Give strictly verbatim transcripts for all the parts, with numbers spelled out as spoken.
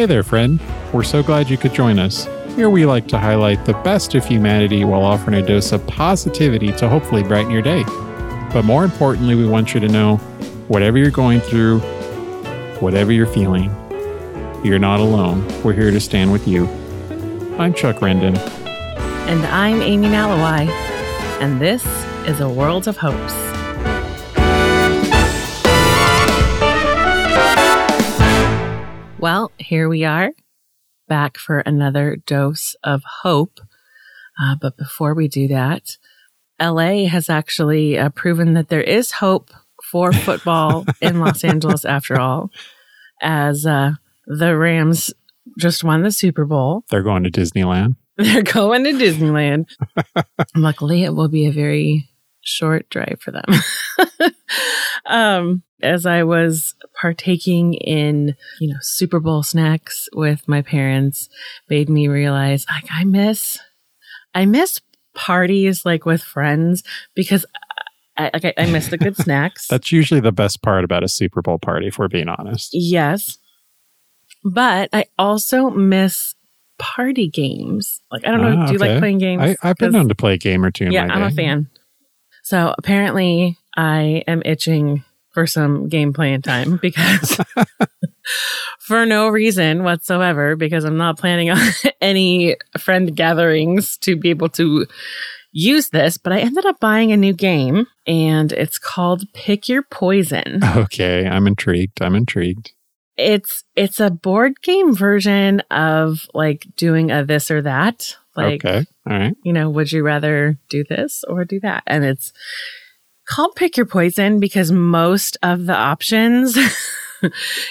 Hey there, friend. We're so glad you could join us. Here we like to highlight the best of humanity while offering a dose of positivity to hopefully brighten your day. But more importantly, we want you to know, whatever you're going through, whatever you're feeling, you're not alone. We're here to stand with you. I'm Chuck Rendon. And I'm Amy Nalowai. And this is A World of Hopes. Well, here we are, back for another dose of hope. Uh, but before we do that, L A has actually uh, proven that there is hope for football in Los Angeles after all, as uh, the Rams just won the Super Bowl. They're going to Disneyland. They're going to Disneyland. Luckily, it will be a very short drive for them. um, as I was partaking in, you know, Super Bowl snacks with my parents, made me realize, like, I miss, I miss parties like with friends, because I, like, I, I miss the good snacks. That's usually the best part about a Super Bowl party, if we're being honest. Yes, but I also miss party games. Like, I don't know, ah, do you okay. like playing games? I, I've been known to play a game or two. In yeah, my I'm day. a fan. So apparently, I am itching for some game playing time because for no reason whatsoever, because I'm not planning on any friend gatherings to be able to use this, but I ended up buying a new game and it's called Pick Your Poison. Okay, I'm intrigued. I'm intrigued. It's it's a board game version of like doing a this or that. Like, okay. All right. You know, would you rather do this or do that? And it's called Pick Your Poison because most of the options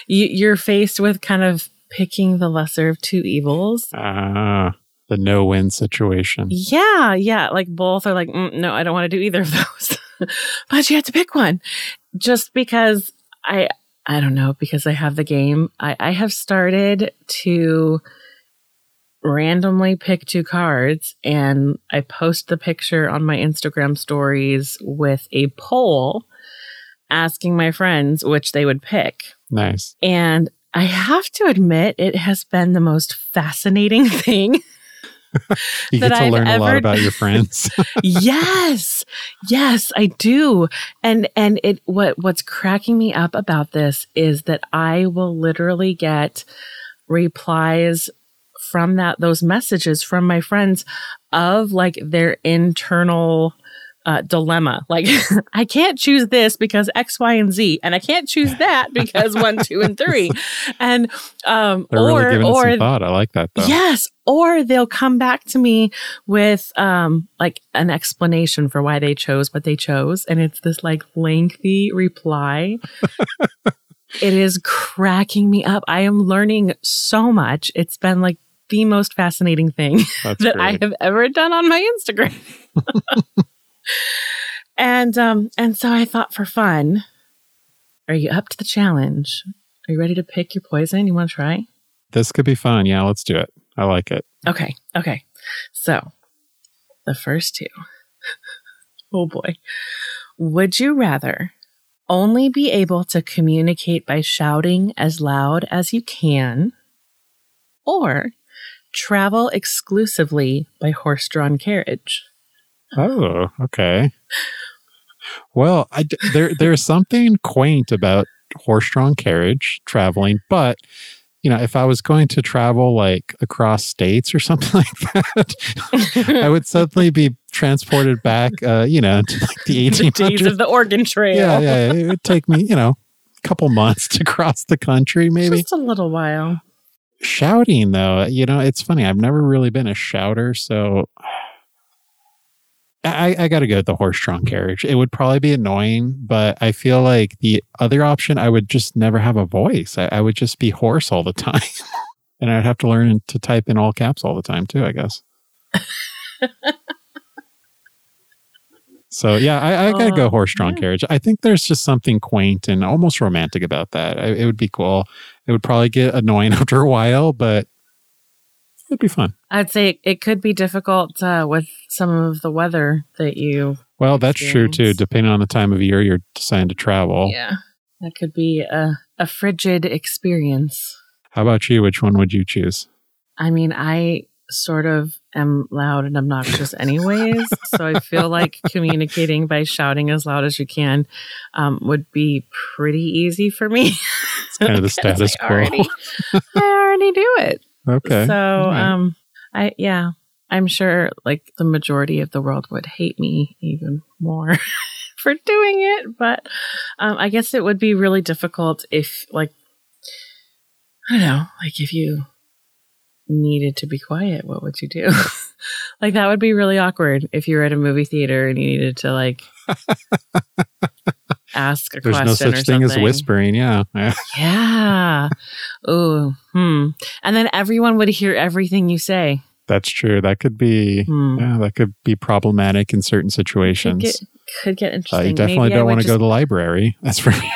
you, you're faced with kind of picking the lesser of two evils. Ah, uh, the no-win situation. Yeah, yeah. Like both are like, mm, no, I don't want to do either of those. But you have to pick one. Just because I, I don't know, because I have the game, I, I have started to randomly pick two cards, and I post the picture on my Instagram stories with a poll asking my friends which they would pick. Nice. And I have to admit, it has been the most fascinating thing. You get to I've learn ever... a lot about your friends. Yes. Yes, I do. And and it what what's cracking me up about this is that I will literally get replies from that those messages from my friends of like their internal uh, dilemma. Like, I can't choose this because X, Y, and Z, and I can't choose that because one, two, and three. And um, they're or really giving or it some thought. I like that, though. Yes, or they'll come back to me with um, like an explanation for why they chose what they chose, and it's this like lengthy reply. It is cracking me up. I am learning so much. It's been like the most fascinating thing that great. I have ever done on my Instagram. And um, and so I thought, for fun, are you up to the challenge? Are you ready to pick your poison? You want to try? This could be fun. Yeah, let's do it. I like it. Okay. Okay. So the first two. Oh, boy. Would you rather only be able to communicate by shouting as loud as you can, or travel exclusively by horse-drawn carriage? Oh, okay. Well, I, there there's something quaint about horse-drawn carriage traveling, but you know, if I was going to travel like across states or something like that, I would suddenly be transported back, uh, you know, to like the eighteen hundreds. The days of the Oregon Trail. Yeah, yeah. It would take me, you know, a couple months to cross the country, maybe. Just a little while. Shouting, though, you know, it's funny. I've never really been a shouter, so I, I got to go with the horse-drawn carriage. It would probably be annoying, but I feel like the other option, I would just never have a voice. I, I would just be hoarse all the time. And I'd have to learn to type in all caps all the time, too, I guess. So, yeah, I, I got to go horse-drawn yeah. carriage. I think there's just something quaint and almost romantic about that. I, it would be cool. It would probably get annoying after a while, but it'd be fun. I'd say it could be difficult uh, with some of the weather that you Well, experience. That's true, too. Depending on the time of year you're deciding to travel. Yeah, that could be a, a frigid experience. How about you? Which one would you choose? I mean, I sort of am loud and obnoxious anyways. So I feel like communicating by shouting as loud as you can um, would be pretty easy for me. It's kind of the status quo. I already, I already do it. Okay. So, right. um, I yeah, I'm sure like the majority of the world would hate me even more for doing it. But um, I guess it would be really difficult if like, I don't know, like if you needed to be quiet, what would you do? Like that would be really awkward if you were at a movie theater and you needed to like ask a There's question. There's no such or thing as whispering. Yeah. Yeah. Oh, hmm. And then everyone would hear everything you say. That's true. That could be hmm. yeah, that could be problematic in certain situations. Could get, could get interesting. Uh, you definitely Maybe don't want to just... go to the library. That's for me.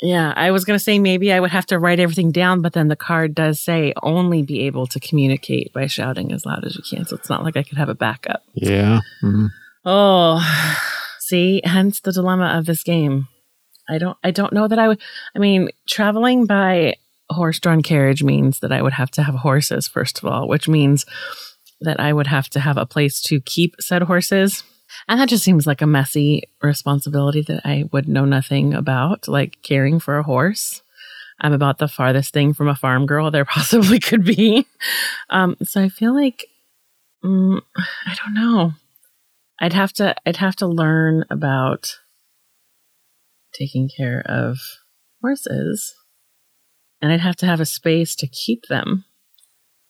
Yeah, I was going to say maybe I would have to write everything down, but then the card does say only be able to communicate by shouting as loud as you can. So it's not like I could have a backup. Yeah. Mm-hmm. Oh, see, hence the dilemma of this game. I don't I don't know that I would. I mean, traveling by horse-drawn carriage means that I would have to have horses, first of all, which means that I would have to have a place to keep said horses. And that just seems like a messy responsibility that I would know nothing about, like caring for a horse. I'm about the farthest thing from a farm girl there possibly could be. Um, so I feel like, um, I don't know. I'd have to, I'd have to learn about taking care of horses, and I'd have to have a space to keep them.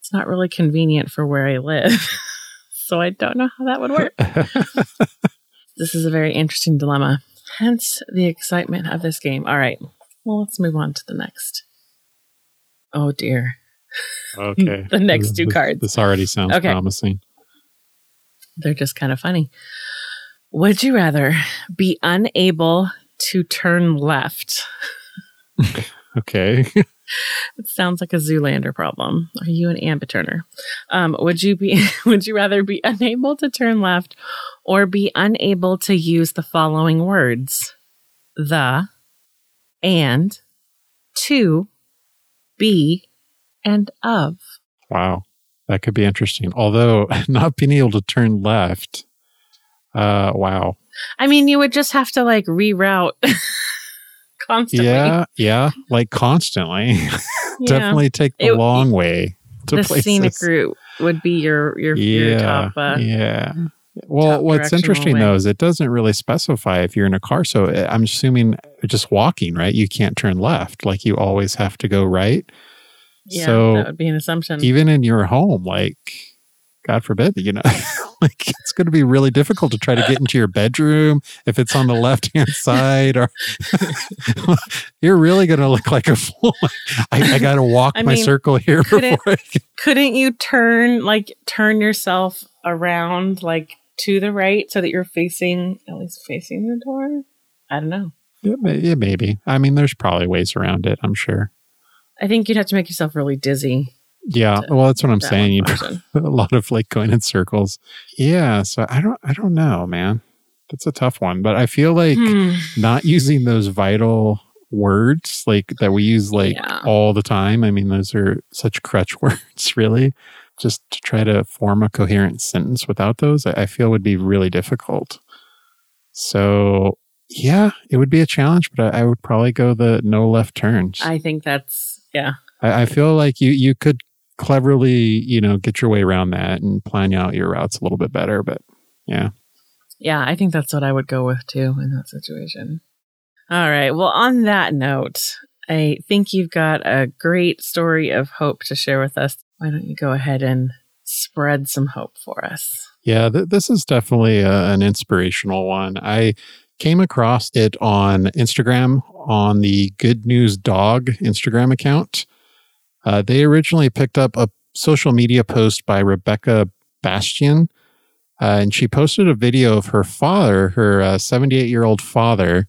It's not really convenient for where I live. So I don't know how that would work. This is a very interesting dilemma. Hence the excitement of this game. All right. Well, let's move on to the next. Oh, dear. Okay. The next two cards. This already sounds okay. Promising. They're just kind of funny. Would you rather be unable to turn left? Okay. It sounds like a Zoolander problem. Are you an ambiturner? Um, would you be? Would you rather be unable to turn left or be unable to use the following words? The, and, to, be, and of. Wow. That could be interesting. Although, not being able to turn left. Uh, wow. I mean, you would just have to like reroute... Constantly. Yeah, yeah, like constantly. Yeah. Definitely take the it, long way to the places. The scenic route would be your your, yeah, your top. Uh, yeah. Well, top what's interesting way. Though is it doesn't really specify if you're in a car. So I'm assuming just walking, right? You can't turn left. Like you always have to go right. Yeah, so that would be an assumption. Even in your home, like God forbid, you know. Like it's going to be really difficult to try to get into your bedroom if it's on the left-hand side. Or you're really going to look like a fool. I, I got to walk I my mean, circle here. Couldn't, before I can... couldn't you turn like turn yourself around like to the right so that you're facing at least facing the door? I don't know. Yeah, yeah, maybe. I mean, there's probably ways around it. I'm sure. I think you'd have to make yourself really dizzy. Yeah, well, that's what I'm that saying. You know, a lot of like going in circles. Yeah, so I don't, I don't know, man. That's a tough one, but I feel like hmm. not using those vital words like that we use like yeah. all the time. I mean, those are such crutch words, really. Just to try to form a coherent sentence without those, I feel would be really difficult. So yeah, it would be a challenge, but I, I would probably go the no left turns. I think that's yeah. I, I feel like you you could. Cleverly, you know, get your way around that and plan out your routes a little bit better. But yeah. Yeah, I think that's what I would go with too in that situation. All right. Well, on that note, I think you've got a great story of hope to share with us. Why don't you go ahead and spread some hope for us? Yeah, th- this is definitely a, an inspirational one. I came across it on Instagram on the Good News Dog Instagram account. Uh, they originally picked up a social media post by Rebecca Bastian, uh, and she posted a video of her father, her uh, seventy-eight-year-old father,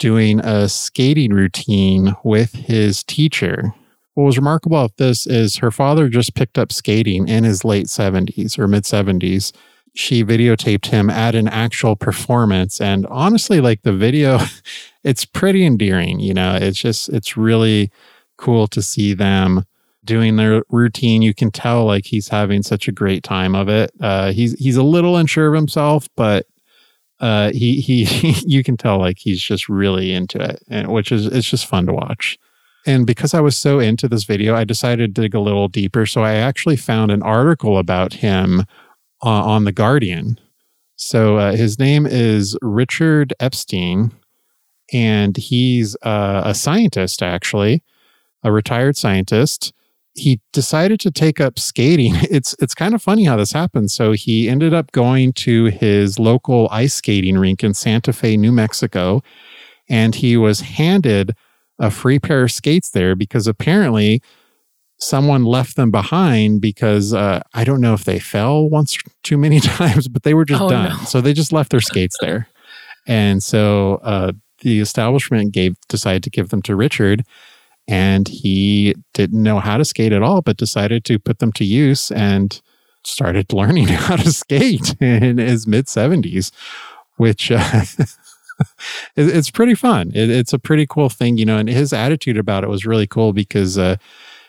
doing a skating routine with his teacher. What was remarkable about this is her father just picked up skating in his late seventies or mid-seventies. She videotaped him at an actual performance, and honestly, like the video, it's pretty endearing. You know, it's just, it's really... cool to see them doing their routine. You can tell like he's having such a great time of it. Uh, he's he's a little unsure of himself, but uh, he he you can tell like he's just really into it, and which is it's just fun to watch. And because I was so into this video, I decided to dig a little deeper. So I actually found an article about him uh, on The Guardian. So uh, his name is Richard Epstein, and he's uh, a scientist, actually, a retired scientist. He decided to take up skating. It's it's kind of funny how this happened. So he ended up going to his local ice skating rink in Santa Fe, New Mexico, and he was handed a free pair of skates there because apparently someone left them behind because uh, I don't know if they fell once too many times, but they were just oh, done. No. So they just left their skates there. And so uh, the establishment gave decided to give them to Richard, and he didn't know how to skate at all, but decided to put them to use and started learning how to skate in his mid seventies, which... Uh, it's pretty fun. It's a pretty cool thing, you know, and his attitude about it was really cool because uh,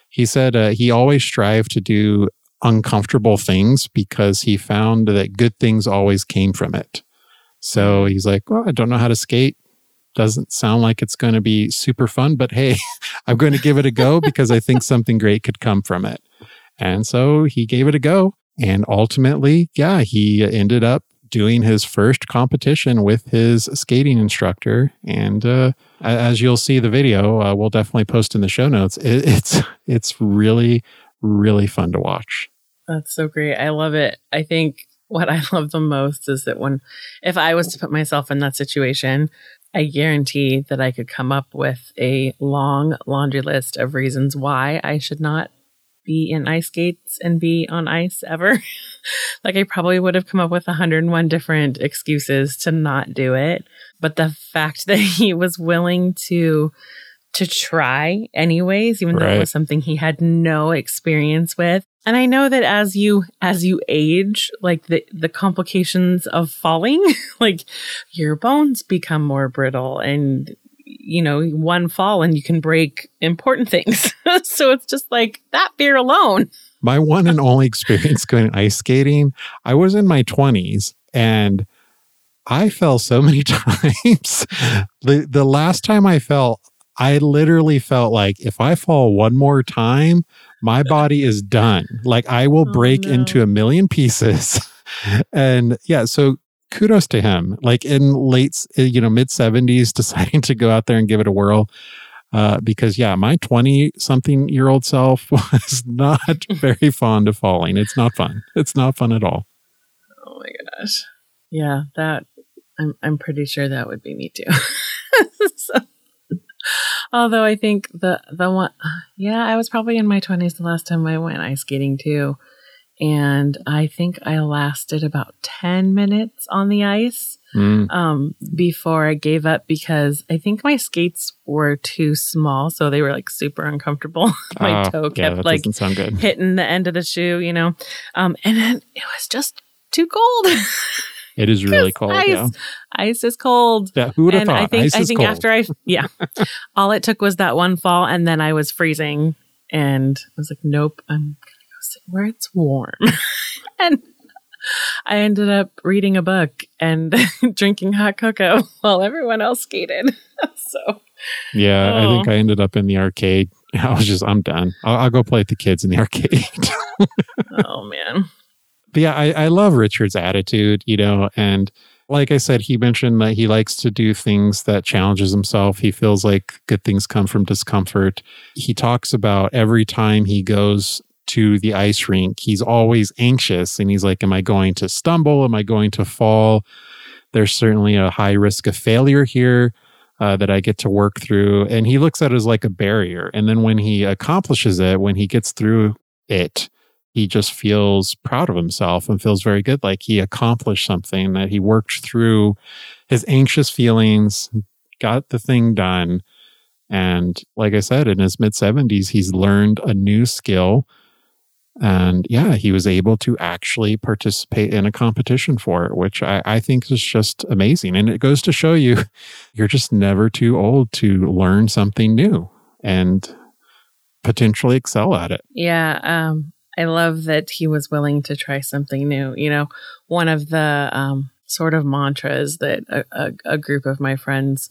he said uh, he always strived to do uncomfortable things because he found that good things always came from it. So he's like, well, I don't know how to skate. Doesn't sound like it's going to be super fun, but hey, I'm going to give it a go because I think something great could come from it. And so he gave it a go. And ultimately, yeah, he ended up doing his first competition with his skating instructor. And uh, as you'll see the video, uh, we'll definitely post in the show notes. It, it's it's really, really fun to watch. That's so great. I love it. I think what I love the most is that when, if I was to put myself in that situation, I guarantee that I could come up with a long laundry list of reasons why I should not be in ice skates and be on ice ever. Like I probably would have come up with one hundred one different excuses to not do it. But the fact that he was willing to to try anyways, even right. though it was something he had no experience with. And I know that as you as you age, like the, the complications of falling, like your bones become more brittle and you know, one fall and you can break important things. So it's just like that beer alone. My one and only experience going ice skating, I was in my twenties and I fell so many times. The, the last time I fell, I literally felt like if I fall one more time, my body is done. Like I will oh, break no. into a million pieces. And yeah, so kudos to him. Like in late, you know, mid seventies, deciding to go out there and give it a whirl. Uh, because yeah, my twenty-something-year-old self was not very fond of falling. It's not fun. It's not fun at all. Oh my gosh. Yeah, that, I'm I'm pretty sure that would be me too. So, although I think the, the one, yeah, I was probably in my twenties the last time I went ice skating too. And I think I lasted about ten minutes on the ice mm. um, before I gave up because I think my skates were too small. So they were like super uncomfortable. my oh, toe kept yeah, like hitting the end of the shoe, you know. Um, and then it was just too cold. It is really cold. Ice, yeah. ice is cold. Yeah, who would have and thought? I think, ice I is think cold. After I, yeah, all it took was that one fall and then I was freezing and I was like, nope, I'm where it's warm. And I ended up reading a book and drinking hot cocoa while everyone else skated. So yeah, oh. I think I ended up in the arcade. I was just, I'm done. I'll, I'll go play with the kids in the arcade. Oh, man. But yeah, I, I love Richard's attitude, you know, and like I said, he mentioned that he likes to do things that challenges himself. He feels like good things come from discomfort. He talks about every time he goes to the ice rink, he's always anxious and he's like, am I going to stumble? Am I going to fall? There's certainly a high risk of failure here uh, that I get to work through. And he looks at it as like a barrier. And then when he accomplishes it, when he gets through it, he just feels proud of himself and feels very good. Like he accomplished something, that he worked through his anxious feelings, got the thing done. And like I said, in his mid seventies, he's learned a new skill. And yeah, he was able to actually participate in a competition for it, which I, I think is just amazing. And it goes to show you, you're just never too old to learn something new. And potentially excel at it. Yeah. Um, I love that he was willing to try something new. You know, one of the um, sort of mantras that a, a, a group of my friends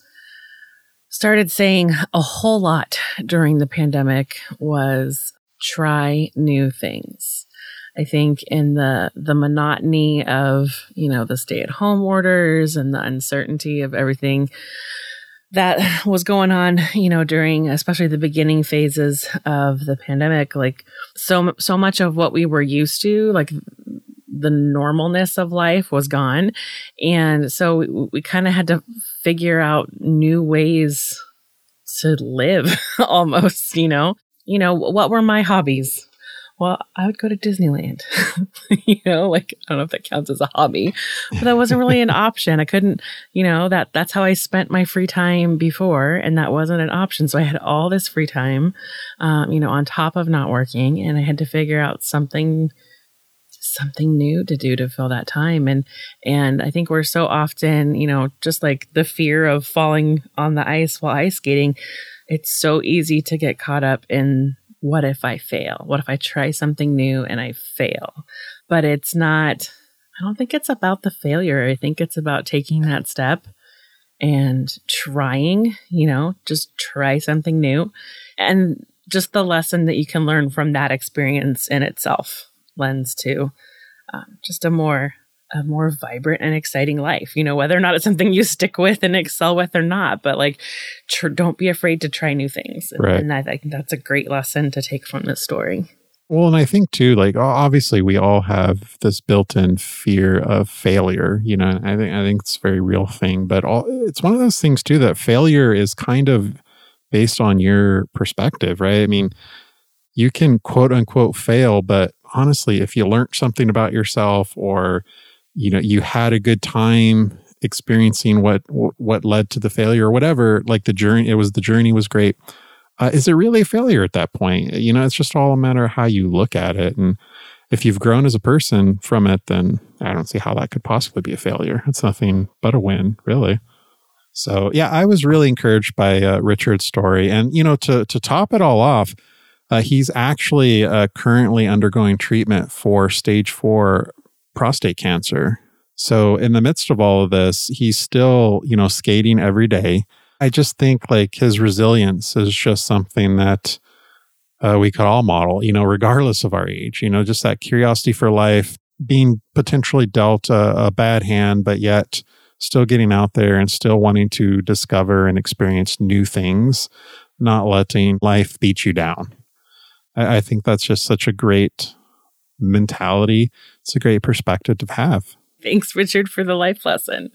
started saying a whole lot during the pandemic was try new things. I think in the, the monotony of, you know, the stay-at-home orders and the uncertainty of everything that was going on, you know, during especially the beginning phases of the pandemic, like so, so much of what we were used to, like the normalness of life was gone. And so we, we kind of had to figure out new ways to live almost, you know, you know, what were my hobbies? Well, I would go to Disneyland, you know, like, I don't know if that counts as a hobby, but that wasn't really an option. I couldn't, you know, that that's how I spent my free time before. And that wasn't an option. So I had all this free time, um, you know, on top of not working. And I had to figure out something, something new to do to fill that time. And, and I think we're so often, you know, just like the fear of falling on the ice while ice skating, it's so easy to get caught up in, what if I fail? What if I try something new and I fail? But it's not, I don't think it's about the failure. I think it's about taking that step and trying, you know, just try something new. And just the lesson that you can learn from that experience in itself lends to um, just a more, a more vibrant and exciting life, you know, whether or not it's something you stick with and excel with or not, but like, tr- don't be afraid to try new things. And, right. and I, I think that's a great lesson to take from this story. Well, and I think too, like, obviously we all have this built-in fear of failure, you know, I think, I think it's a very real thing, but all, it's one of those things too, that failure is kind of based on your perspective, right? I mean, you can quote unquote fail, but honestly, if you learned something about yourself or, you know, you had a good time experiencing what what led to the failure or whatever, like the journey, it was the journey was great. Uh, is it really a failure at that point? You know, it's just all a matter of how you look at it. And if you've grown as a person from it, then I don't see how that could possibly be a failure. It's nothing but a win, really. So, yeah, I was really encouraged by uh, Richard's story. And, you know, to to top it all off, uh, he's actually uh, currently undergoing treatment for stage four prostate cancer. So in the midst of all of this, he's still, you know, skating every day. I just think like his resilience is just something that uh, we could all model, you know, regardless of our age, you know, just that curiosity for life, being potentially dealt a, a bad hand, but yet still getting out there and still wanting to discover and experience new things, not letting life beat you down. I, I think that's just such a great mentality. It's a great perspective to have. Thanks, Richard, for the life lesson.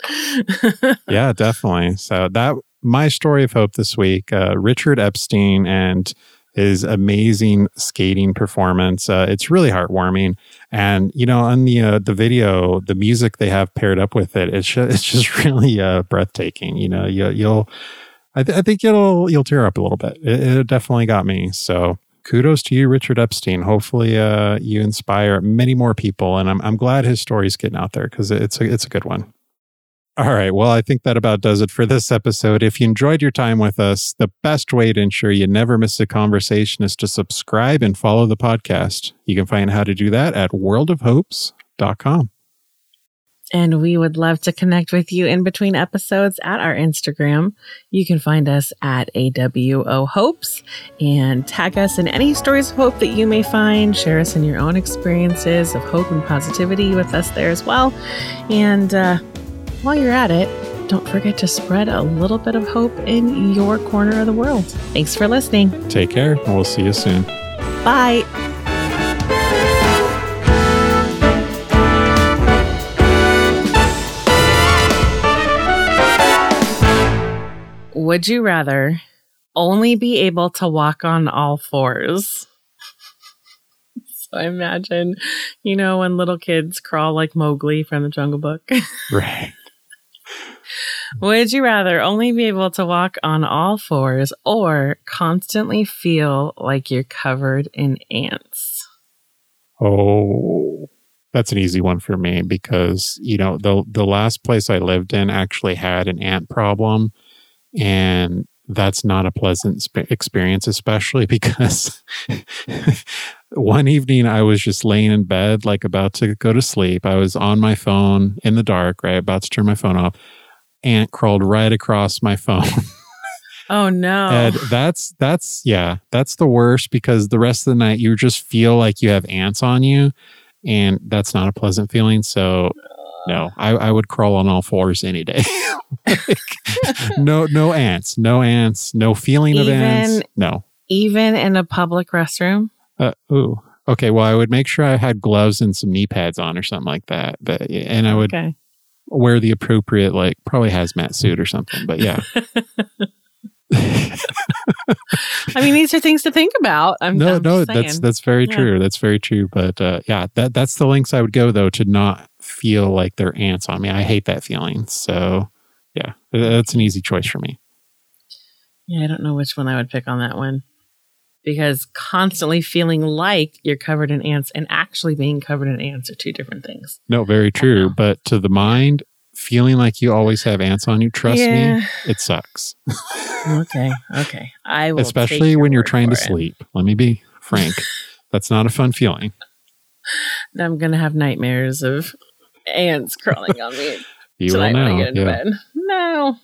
Yeah, definitely. So that my story of hope this week, uh, Richard Epstein and his amazing skating performance. Uh, it's really heartwarming. And, you know, on the uh, the video, the music they have paired up with it, it's just, it's just really uh, breathtaking. You know, you, you'll, I, th- I think you'll, you'll tear up a little bit. It, it definitely got me. So kudos to you, Richard Epstein. Hopefully uh, you inspire many more people. And I'm I'm glad his story's getting out there because it's a, it's a good one. All right. Well, I think that about does it for this episode. If you enjoyed your time with us, the best way to ensure you never miss a conversation is to subscribe and follow the podcast. You can find how to do that at world of hopes dot com. And we would love to connect with you in between episodes at our Instagram. You can find us at A W O Hopes and tag us in any stories of hope that you may find. Share us in your own experiences of hope and positivity with us there as well. And uh, while you're at it, don't forget to spread a little bit of hope in your corner of the world. Thanks for listening. Take care, and we'll see you soon. Bye. Would you rather only be able to walk on all fours? So I imagine, you know, when little kids crawl like Mowgli from the Jungle Book. Right. Would you rather only be able to walk on all fours or constantly feel like you're covered in ants? Oh, that's an easy one for me because, you know, the the last place I lived in actually had an ant problem. And that's not a pleasant sp- experience, especially because one evening I was just laying in bed, like about to go to sleep. I was on my phone in the dark, right? About to turn my phone off. Ant crawled right across my phone. Oh no. And that's, that's, yeah, that's the worst, because the rest of the night you just feel like you have ants on you, and that's not a pleasant feeling. So no, I, I would crawl on all fours any day. Like, no, no ants, no ants, no feeling even, of ants. No. Even in a public restroom? Uh, ooh. Okay. Well, I would make sure I had gloves and some knee pads on or something like that. But, and I would okay. wear the appropriate, like probably hazmat suit or something, but yeah. I mean, these are things to think about. I'm, no, I'm no, that's that's very yeah. true. That's very true. But uh, yeah, that that's the lengths I would go, though, to not feel like they're ants on me. I hate that feeling. So yeah, that's an easy choice for me. Yeah, I don't know which one I would pick on that one, because constantly feeling like you're covered in ants and actually being covered in ants are two different things. No, very true. But to the mind, feeling like you always have ants on you, trust yeah. me, it sucks. Okay, okay. I will. Especially when you're trying to sleep. It. Let me be frank. That's not a fun feeling. Now I'm going to have nightmares of ants crawling on me. You will now. When I get into yeah. bed. No.